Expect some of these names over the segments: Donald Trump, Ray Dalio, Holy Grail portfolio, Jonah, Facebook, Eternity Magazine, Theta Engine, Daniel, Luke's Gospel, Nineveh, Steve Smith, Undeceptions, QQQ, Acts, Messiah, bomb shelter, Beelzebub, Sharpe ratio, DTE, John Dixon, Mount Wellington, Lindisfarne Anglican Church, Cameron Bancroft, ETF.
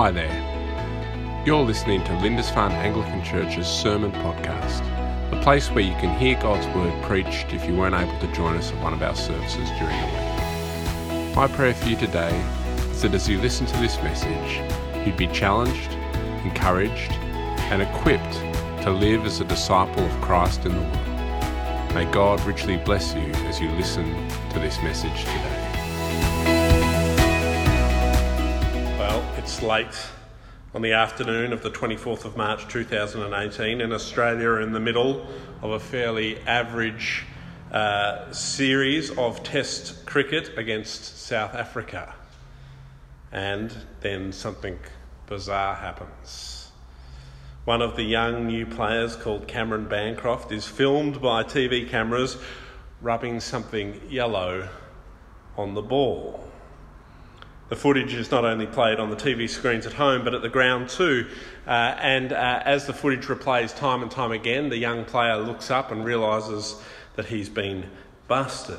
Hi there. You're listening to Lindisfarne Anglican Church's Sermon Podcast, the place where you can hear God's Word preached if you weren't able to join us at one of our services during the week. My prayer for you today is that as you listen to this message, you'd be challenged, encouraged, and equipped to live as a disciple of Christ in the world. May God richly bless you as you listen to this message today. It's late on the afternoon of the 24th of March 2018 in Australia, in the middle of a fairly average series of Test cricket against South Africa. And then something bizarre happens. One of the young new players, called Cameron Bancroft, is filmed by TV cameras rubbing something yellow on the ball. The footage is not only played on the TV screens at home, but at the ground too. As the footage replays time and time again, the young player looks up and realises that he's been busted.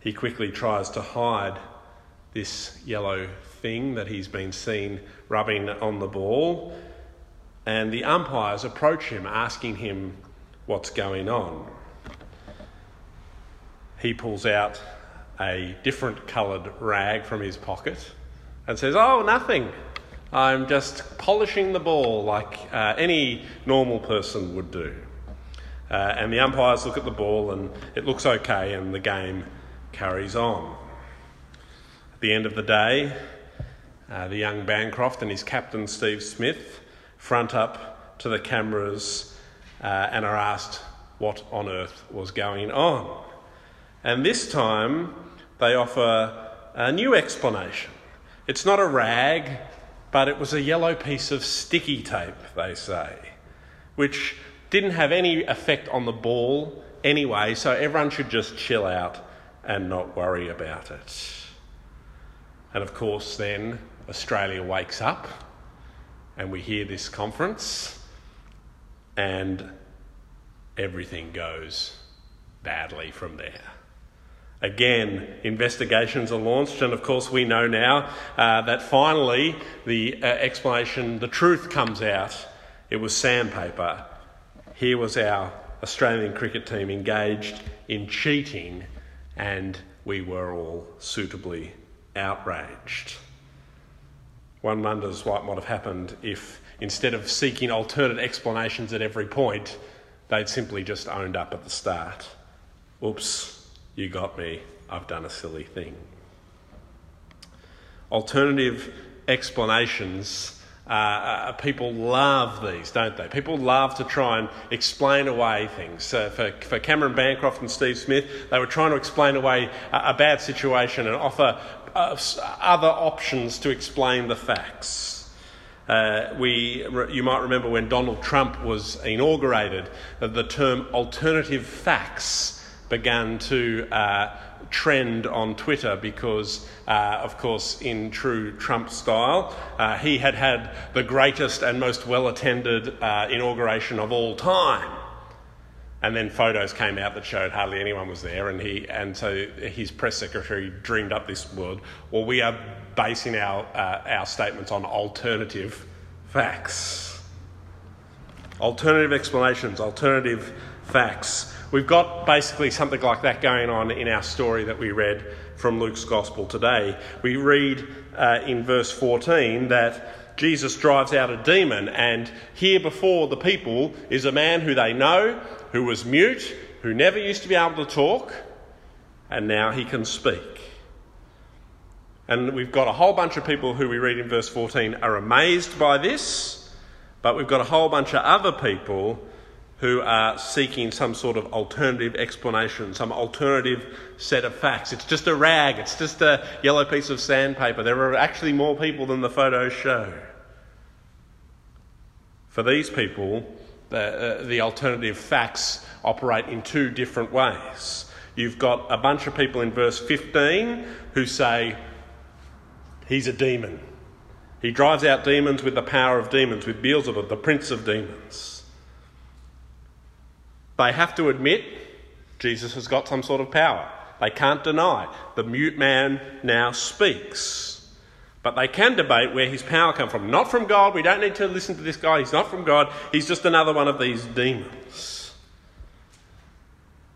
He quickly tries to hide this yellow thing that he's been seen rubbing on the ball, and the umpires approach him, asking him what's going on. He pulls out a different coloured rag from his pocket and says, "Oh, nothing. I'm just polishing the ball like any normal person would do." And the umpires look at the ball and it looks okay, and the game carries on. At the end of the day, the young Bancroft and his captain, Steve Smith, front up to the cameras and are asked what on earth was going on. And this time, they offer a new explanation. It's not a rag, but it was a yellow piece of sticky tape, they say, which didn't have any effect on the ball anyway, so everyone should just chill out and not worry about it. And of course, then Australia wakes up and we hear this conference and everything goes badly from there. Again, investigations are launched, and of course we know now that finally the explanation, the truth, comes out. It was sandpaper. Here was our Australian cricket team engaged in cheating, and we were all suitably outraged. One wonders what might have happened if, instead of seeking alternate explanations at every point, they'd simply just owned up at the start. "Oops. You got me. I've done a silly thing." Alternative explanations. People love these, don't they? People love to try and explain away things. So for Cameron Bancroft and Steve Smith, they were trying to explain away a bad situation and offer other options to explain the facts. You might remember when Donald Trump was inaugurated, the term alternative facts began to trend on Twitter because, of course, in true Trump style, he had the greatest and most well-attended inauguration of all time. And then photos came out that showed hardly anyone was there, and so his press secretary dreamed up this word. Well, we are basing our statements on alternative facts. Alternative explanations, alternative facts. We've got basically something like that going on in our story that we read from Luke's Gospel today. We read in verse 14 that Jesus drives out a demon, and here before the people is a man who they know, who was mute, who never used to be able to talk, and now he can speak. And we've got a whole bunch of people who we read in verse 14 are amazed by this, but we've got a whole bunch of other people who are seeking some sort of alternative explanation, some alternative set of facts. It's just a rag, it's just a yellow piece of sandpaper. There are actually more people than the photos show. For these people, the alternative facts operate in two different ways. You've got a bunch of people in verse 15 who say, "He's a demon. He drives out demons with the power of demons, with Beelzebub, the prince of demons." They have to admit Jesus has got some sort of power. They can't deny. The mute man now speaks. But they can debate where his power comes from. Not from God. We don't need to listen to this guy. He's not from God. He's just another one of these demons.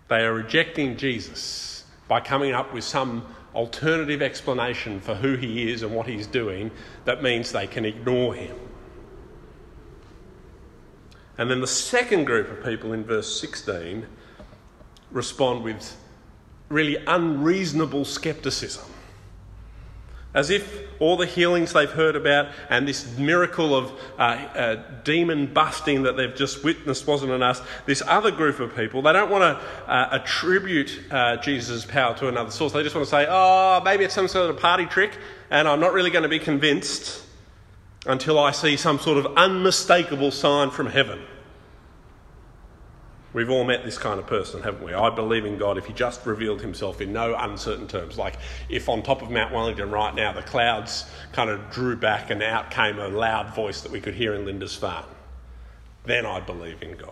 They are rejecting Jesus by coming up with some alternative explanation for who he is and what he's doing that means they can ignore him. And then the second group of people in verse 16 respond with really unreasonable scepticism. As if all the healings they've heard about and this miracle of demon busting that they've just witnessed wasn't enough, this other group of people, they don't want to attribute Jesus' power to another source. They just want to say, oh, maybe it's some sort of party trick and I'm not really going to be convinced until I see some sort of unmistakable sign from heaven. We've all met this kind of person, haven't we? I believe in God if he just revealed himself in no uncertain terms. Like if on top of Mount Wellington right now the clouds kind of drew back and out came a loud voice that we could hear in Lindisfarne, then I believe in God.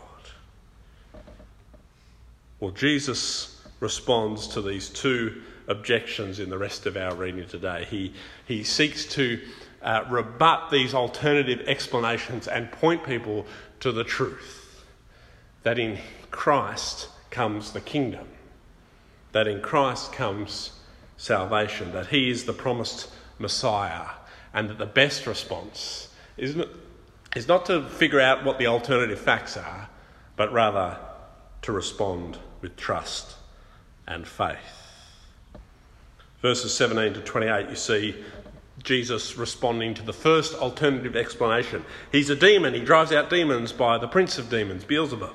Well, Jesus responds to these two objections in the rest of our reading today. He seeks to rebut these alternative explanations and point people to the truth. That in Christ comes the kingdom, that in Christ comes salvation, that he is the promised Messiah, and that the best response is not to figure out what the alternative facts are, but rather to respond with trust and faith. Verses 17 to 28, you see Jesus responding to the first alternative explanation. He's a demon. He drives out demons by the prince of demons, Beelzebub.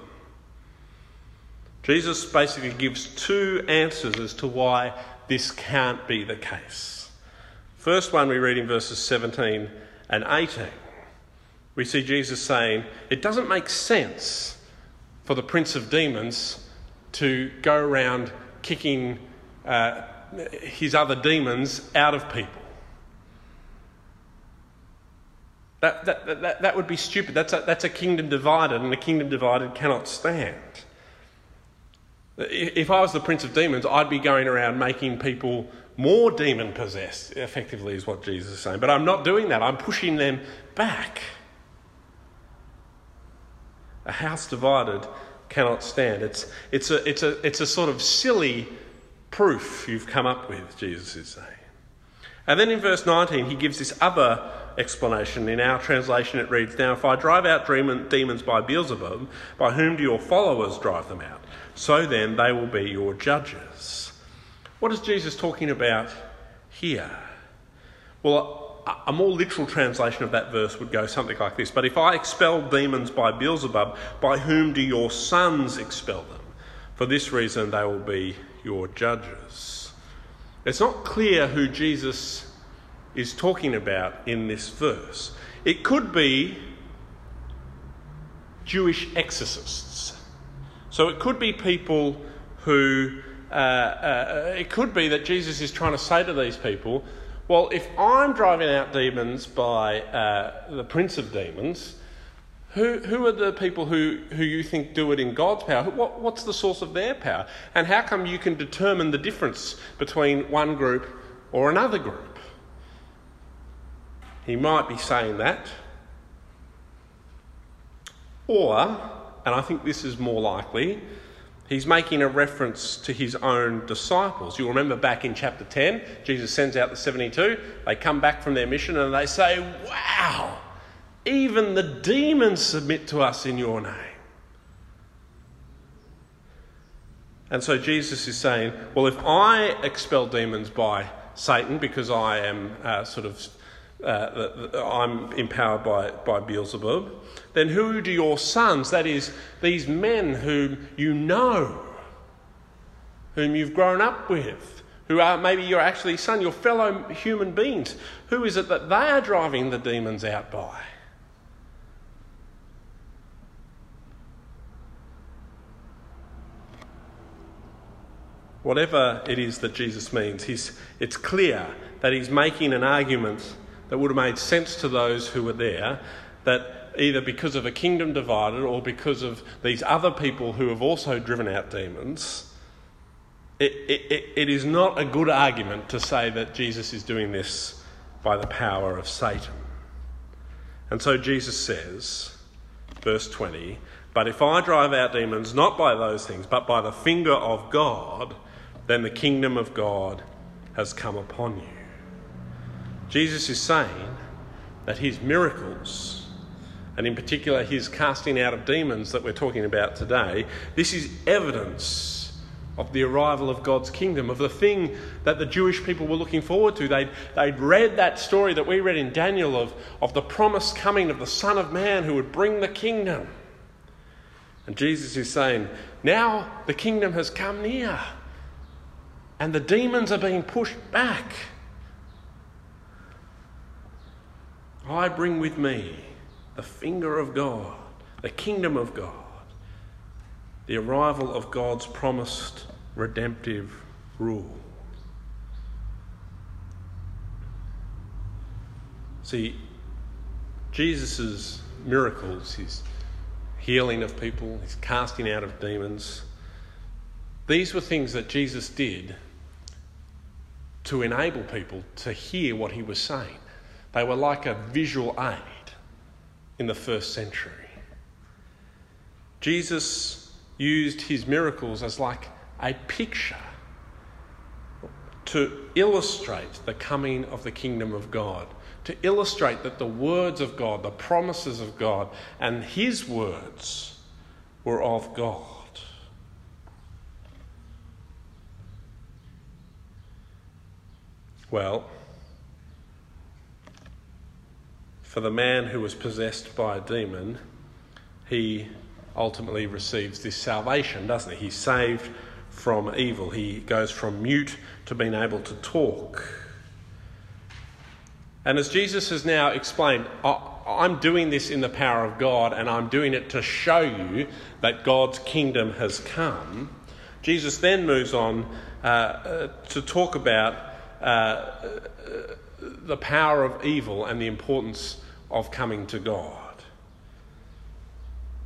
Jesus basically gives two answers as to why this can't be the case. First one we read in verses 17 and 18. We see Jesus saying, it doesn't make sense for the prince of demons to go around kicking his other demons out of people. That would be stupid. That's a kingdom divided, and a kingdom divided cannot stand. If I was the prince of demons, I'd be going around making people more demon-possessed, effectively is what Jesus is saying. But I'm not doing that. I'm pushing them back. A house divided cannot stand. It's a sort of silly proof you've come up with, Jesus is saying. And then in verse 19, he gives this other explanation. In our translation it reads, now if I drive out demons by Beelzebub, by whom do your followers drive them out? So then they will be your judges. What is Jesus talking about here? Well, a more literal translation of that verse would go something like this: but if I expel demons by Beelzebub, by whom do your sons expel them? For this reason they will be your judges. It's not clear who Jesus is talking about in this verse. It could be Jewish exorcists. So it could be people who... it could be that Jesus is trying to say to these people, well, if I'm driving out demons by the prince of demons, who are the people who you think do it in God's power? What's the source of their power? And how come you can determine the difference between one group or another group? He might be saying that. Or, and I think this is more likely, he's making a reference to his own disciples. You'll remember back in chapter 10, Jesus sends out the 72. They come back from their mission and they say, wow, even the demons submit to us in your name. And so Jesus is saying, well, if I expel demons by Satan because I am I'm empowered by Beelzebub, then who do your sons, that is, these men whom you know, whom you've grown up with, who are maybe your actually son, your fellow human beings, who is it that they are driving the demons out by? Whatever it is that Jesus means, it's clear that he's making an argument that would have made sense to those who were there, that either because of a kingdom divided or because of these other people who have also driven out demons, it is not a good argument to say that Jesus is doing this by the power of Satan. And so Jesus says, verse 20, "But if I drive out demons not by those things, but by the finger of God, then the kingdom of God has come upon you." Jesus is saying that his miracles, and in particular his casting out of demons that we're talking about today, this is evidence of the arrival of God's kingdom, of the thing that the Jewish people were looking forward to. They'd read that story that we read in Daniel of the promised coming of the Son of Man who would bring the kingdom. And Jesus is saying, now the kingdom has come near and the demons are being pushed back. I bring with me the finger of God, the kingdom of God, the arrival of God's promised redemptive rule. See, Jesus' miracles, his healing of people, his casting out of demons, these were things that Jesus did to enable people to hear what he was saying. They were like a visual aid in the first century. Jesus used his miracles as like a picture to illustrate the coming of the kingdom of God, to illustrate that the words of God, the promises of God, and his words were of God. Well, for the man who was possessed by a demon, he ultimately receives this salvation, doesn't he? He's saved from evil. He goes from mute to being able to talk. And as Jesus has now explained, I'm doing this in the power of God and I'm doing it to show you that God's kingdom has come. Jesus then moves on to talk about the power of evil and the importance of coming to God.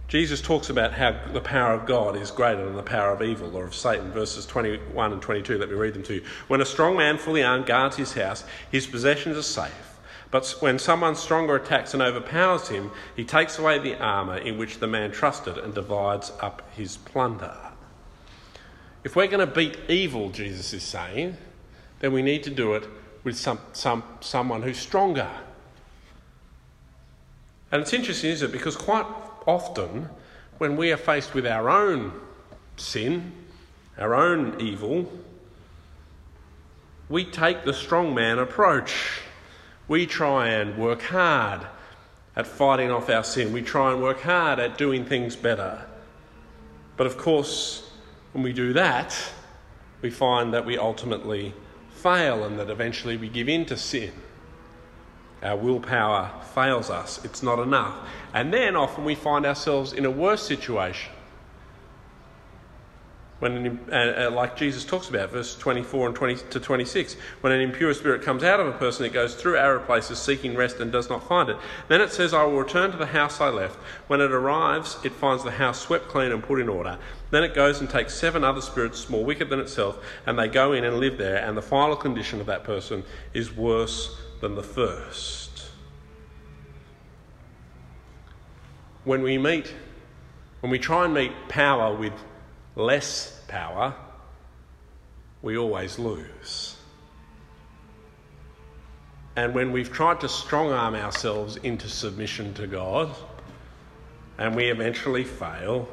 Jesus talks about how the power of God is greater than the power of evil or of Satan. Verses 21 and 22, let me read them to you. "When a strong man fully armed guards his house, his possessions are safe. But when someone stronger attacks and overpowers him, he takes away the armour in which the man trusted and divides up his plunder." If we're going to beat evil, Jesus is saying, then we need to do it with someone who's stronger. And it's interesting, isn't it? Because quite often, when we are faced with our own sin, our own evil, we take the strong man approach. We try and work hard at fighting off our sin. We try and work hard at doing things better. But of course, when we do that, we find that we ultimately fail and that eventually we give in to sin. Our willpower fails us. It's not enough. And then often we find ourselves in a worse situation. When, like Jesus talks about, verses 24 and 20 to 26, "When an impure spirit comes out of a person, it goes through arid places seeking rest and does not find it. Then it says, 'I will return to the house I left.' When it arrives, it finds the house swept clean and put in order. Then it goes and takes 7 other spirits more wicked than itself, and they go in and live there, and the final condition of that person is worse than the first." When we try and meet power with less power, we always lose. And when we've tried to strong arm ourselves into submission to God, and we eventually fail,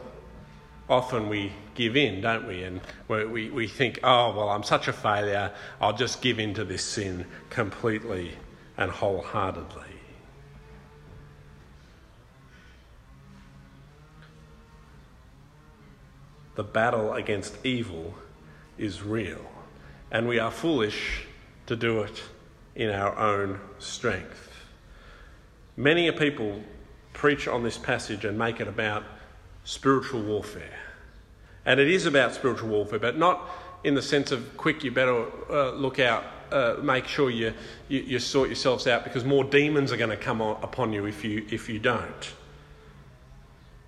often we give in, don't we? And we think, oh, well, I'm such a failure, I'll just give in to this sin completely and wholeheartedly. The battle against evil is real, and we are foolish to do it in our own strength. Many people preach on this passage and make it about spiritual warfare. And it is about spiritual warfare, but not in the sense of quick, you better look out, make sure you sort yourselves out because more demons are going to come upon you if you don't.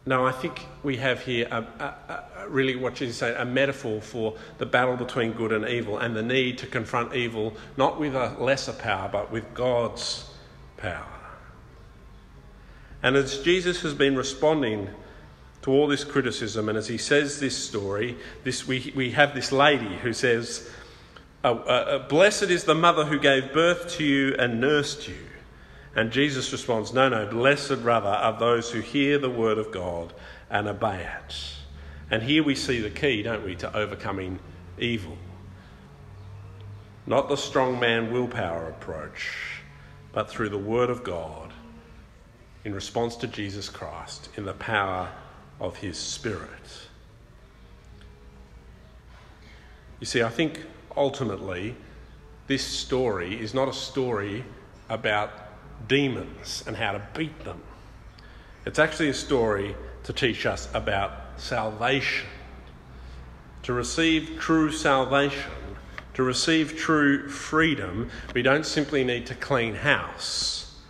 No, I think we have here really what Jesus said, a metaphor for the battle between good and evil and the need to confront evil, not with a lesser power, but with God's power. And as Jesus has been responding to all this criticism, and as he says this story, we have this lady who says, blessed is the mother who gave birth to you and nursed you. And Jesus responds, no, blessed rather are those who hear the word of God and obey it. And here we see the key, don't we, to overcoming evil. Not the strong man willpower approach, but through the word of God in response to Jesus Christ in the power of his Spirit. You see, I think ultimately this story is not a story about demons and how to beat them. It's actually a story to teach us about salvation, to receive true salvation, to receive true freedom. We don't simply need to clean house.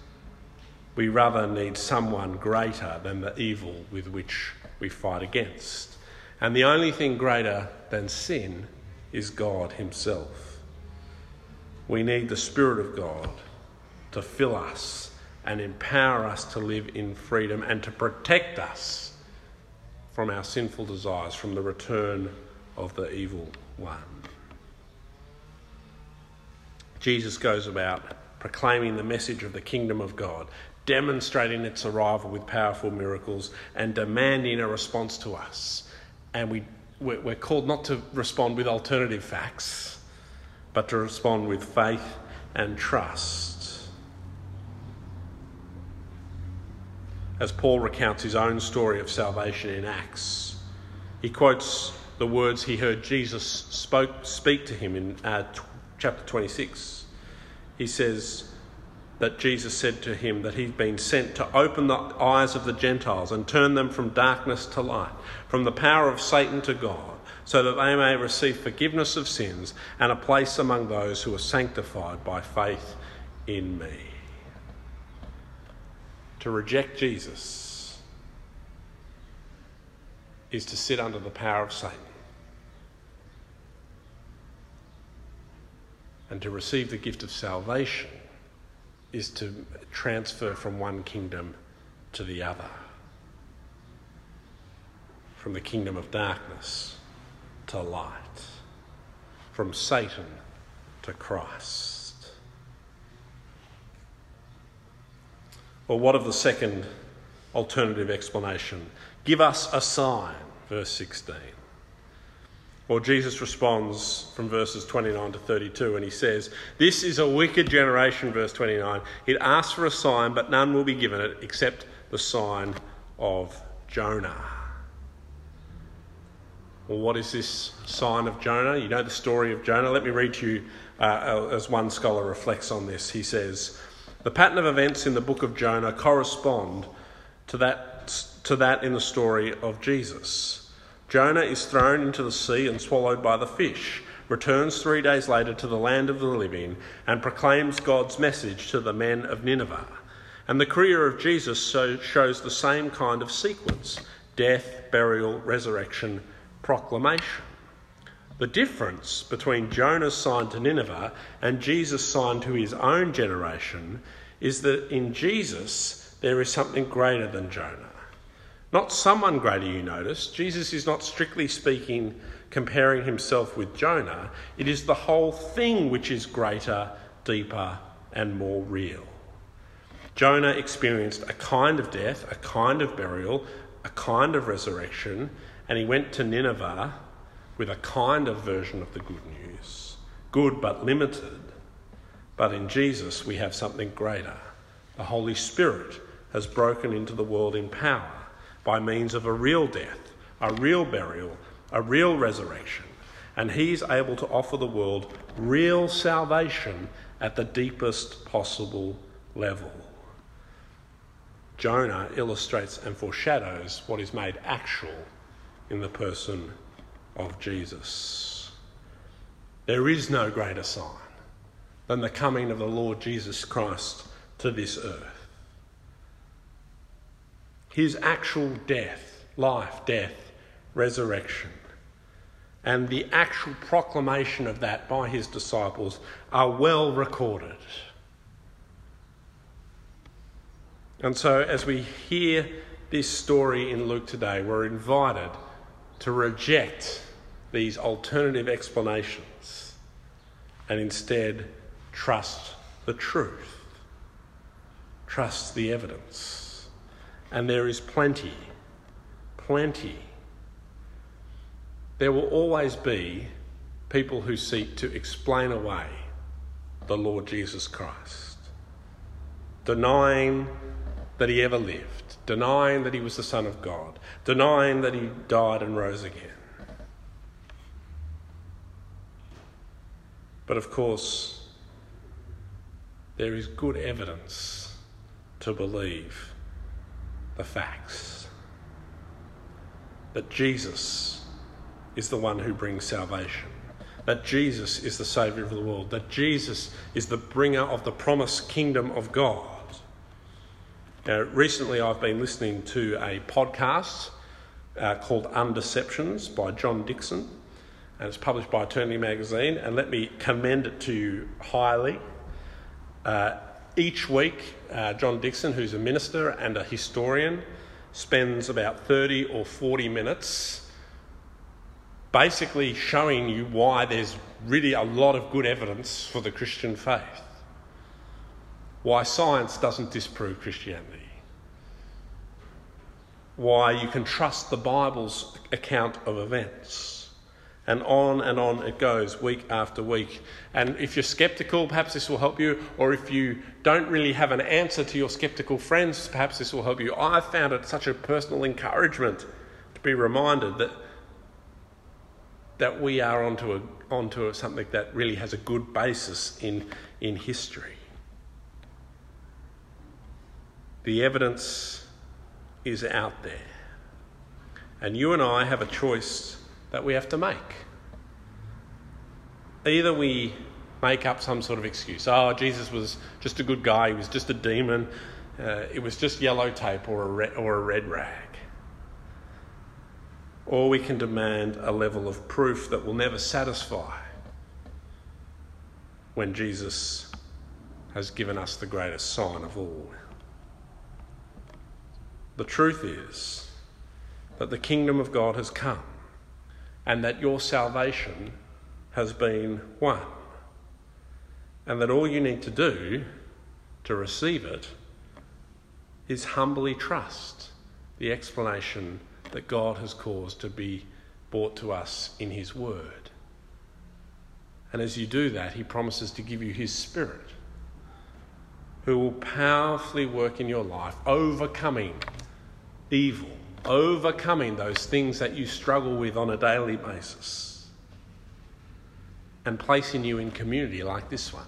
We rather need someone greater than the evil with which we fight against. And the only thing greater than sin is God himself. We need the Spirit of God to fill us and empower us to live in freedom and to protect us from our sinful desires, from the return of the evil one. Jesus goes about proclaiming the message of the kingdom of God, demonstrating its arrival with powerful miracles and demanding a response to us. And we're called not to respond with alternative facts, but to respond with faith and trust. As Paul recounts his own story of salvation in Acts, he quotes the words he heard Jesus speak to him in chapter 26. He says that Jesus said to him that he'd been sent to open the eyes of the Gentiles and turn them from darkness to light, from the power of Satan to God, so that they may receive forgiveness of sins and a place among those who are sanctified by faith in me. To reject Jesus is to sit under the power of Satan. And to receive the gift of salvation is to transfer from one kingdom to the other. From the kingdom of darkness to light. From Satan to Christ. Or what of the second alternative explanation? Give us a sign, verse 16. Or Jesus responds from verses 29 to 32 and he says, this is a wicked generation, verse 29. It asks for a sign, but none will be given it except the sign of Jonah. Well, what is this sign of Jonah? You know the story of Jonah. Let me read to you as one scholar reflects on this. He says, the pattern of events in the book of Jonah correspond to that in the story of Jesus. Jonah is thrown into the sea and swallowed by the fish, returns 3 days later to the land of the living, and proclaims God's message to the men of Nineveh. And the career of Jesus shows the same kind of sequence: death, burial, resurrection, proclamation. The difference between Jonah's sign to Nineveh and Jesus' sign to his own generation is that in Jesus there is something greater than Jonah. Not someone greater, you notice. Jesus is not, strictly speaking, comparing himself with Jonah. It is the whole thing which is greater, deeper, and more real. Jonah experienced a kind of death, a kind of burial, a kind of resurrection, and he went to Nineveh with a kind of version of the good news, good but limited. But in Jesus we have something greater. The Holy Spirit has broken into the world in power by means of a real death, a real burial, a real resurrection, and he's able to offer the world real salvation at the deepest possible level. Jonah illustrates and foreshadows what is made actual in the person of Jesus. There is no greater sign than the coming of the Lord Jesus Christ to this earth. his actual death, life, death, resurrection, and the actual proclamation of that by his disciples are well recorded. And so as we hear this story in Luke today, we're invited to reject these alternative explanations and instead trust the truth, trust the evidence. And there is plenty, plenty. There will always be people who seek to explain away the Lord Jesus Christ, denying that he ever lived, denying that he was the Son of God, denying that he died and rose again. But of course, there is good evidence to believe the facts, that Jesus is the one who brings salvation, that Jesus is the Saviour of the world, that Jesus is the bringer of the promised kingdom of God. Now, recently I've been listening to a podcast called Undeceptions by John Dixon, and it's published by Eternity Magazine, and let me commend it to you highly. Each week, John Dixon, who's a minister and a historian, spends about 30 or 40 minutes basically showing you why there's really a lot of good evidence for the Christian faith. Why science doesn't disprove Christianity. Why you can trust the Bible's account of events. And on it goes, week after week. And if you're sceptical, perhaps this will help you. Or if you don't really have an answer to your sceptical friends, perhaps this will help you. I found it such a personal encouragement to be reminded that we are onto something that really has a good basis in history. The evidence is out there. And you and I have a choice that we have to make. Either we make up some sort of excuse. Oh, Jesus was just a good guy. He was just a demon. It was just yellow tape or a red rag. Or we can demand a level of proof that will never satisfy when Jesus has given us the greatest sign of all. The truth is that the kingdom of God has come and that your salvation has been won, and that all you need to do to receive it is humbly trust the explanation that God has caused to be brought to us in his word. And as you do that, he promises to give you his Spirit, who will powerfully work in your life, overcoming evil, overcoming those things that you struggle with on a daily basis, and placing you in community like this one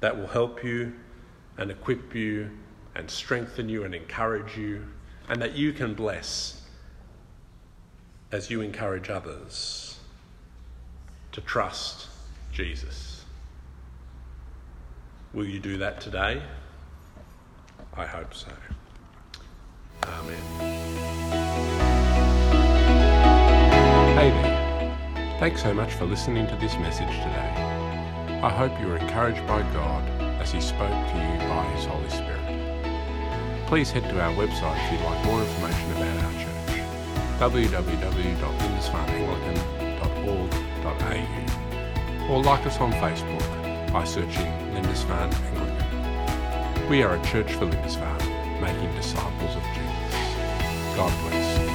that will help you and equip you and strengthen you and encourage you, and that you can bless as you encourage others to trust Jesus. Will you do that today? I hope so. Amen. Hey there. Thanks so much for listening to this message today. I hope you were encouraged by God as he spoke to you by his Holy Spirit. Please head to our website if you'd like more information about our church, www.lindisfarneanglican.org.au, or like us on Facebook by searching Lindisfarne Anglican. We are a church for Lindisfarne, making disciples of Jesus. God bless.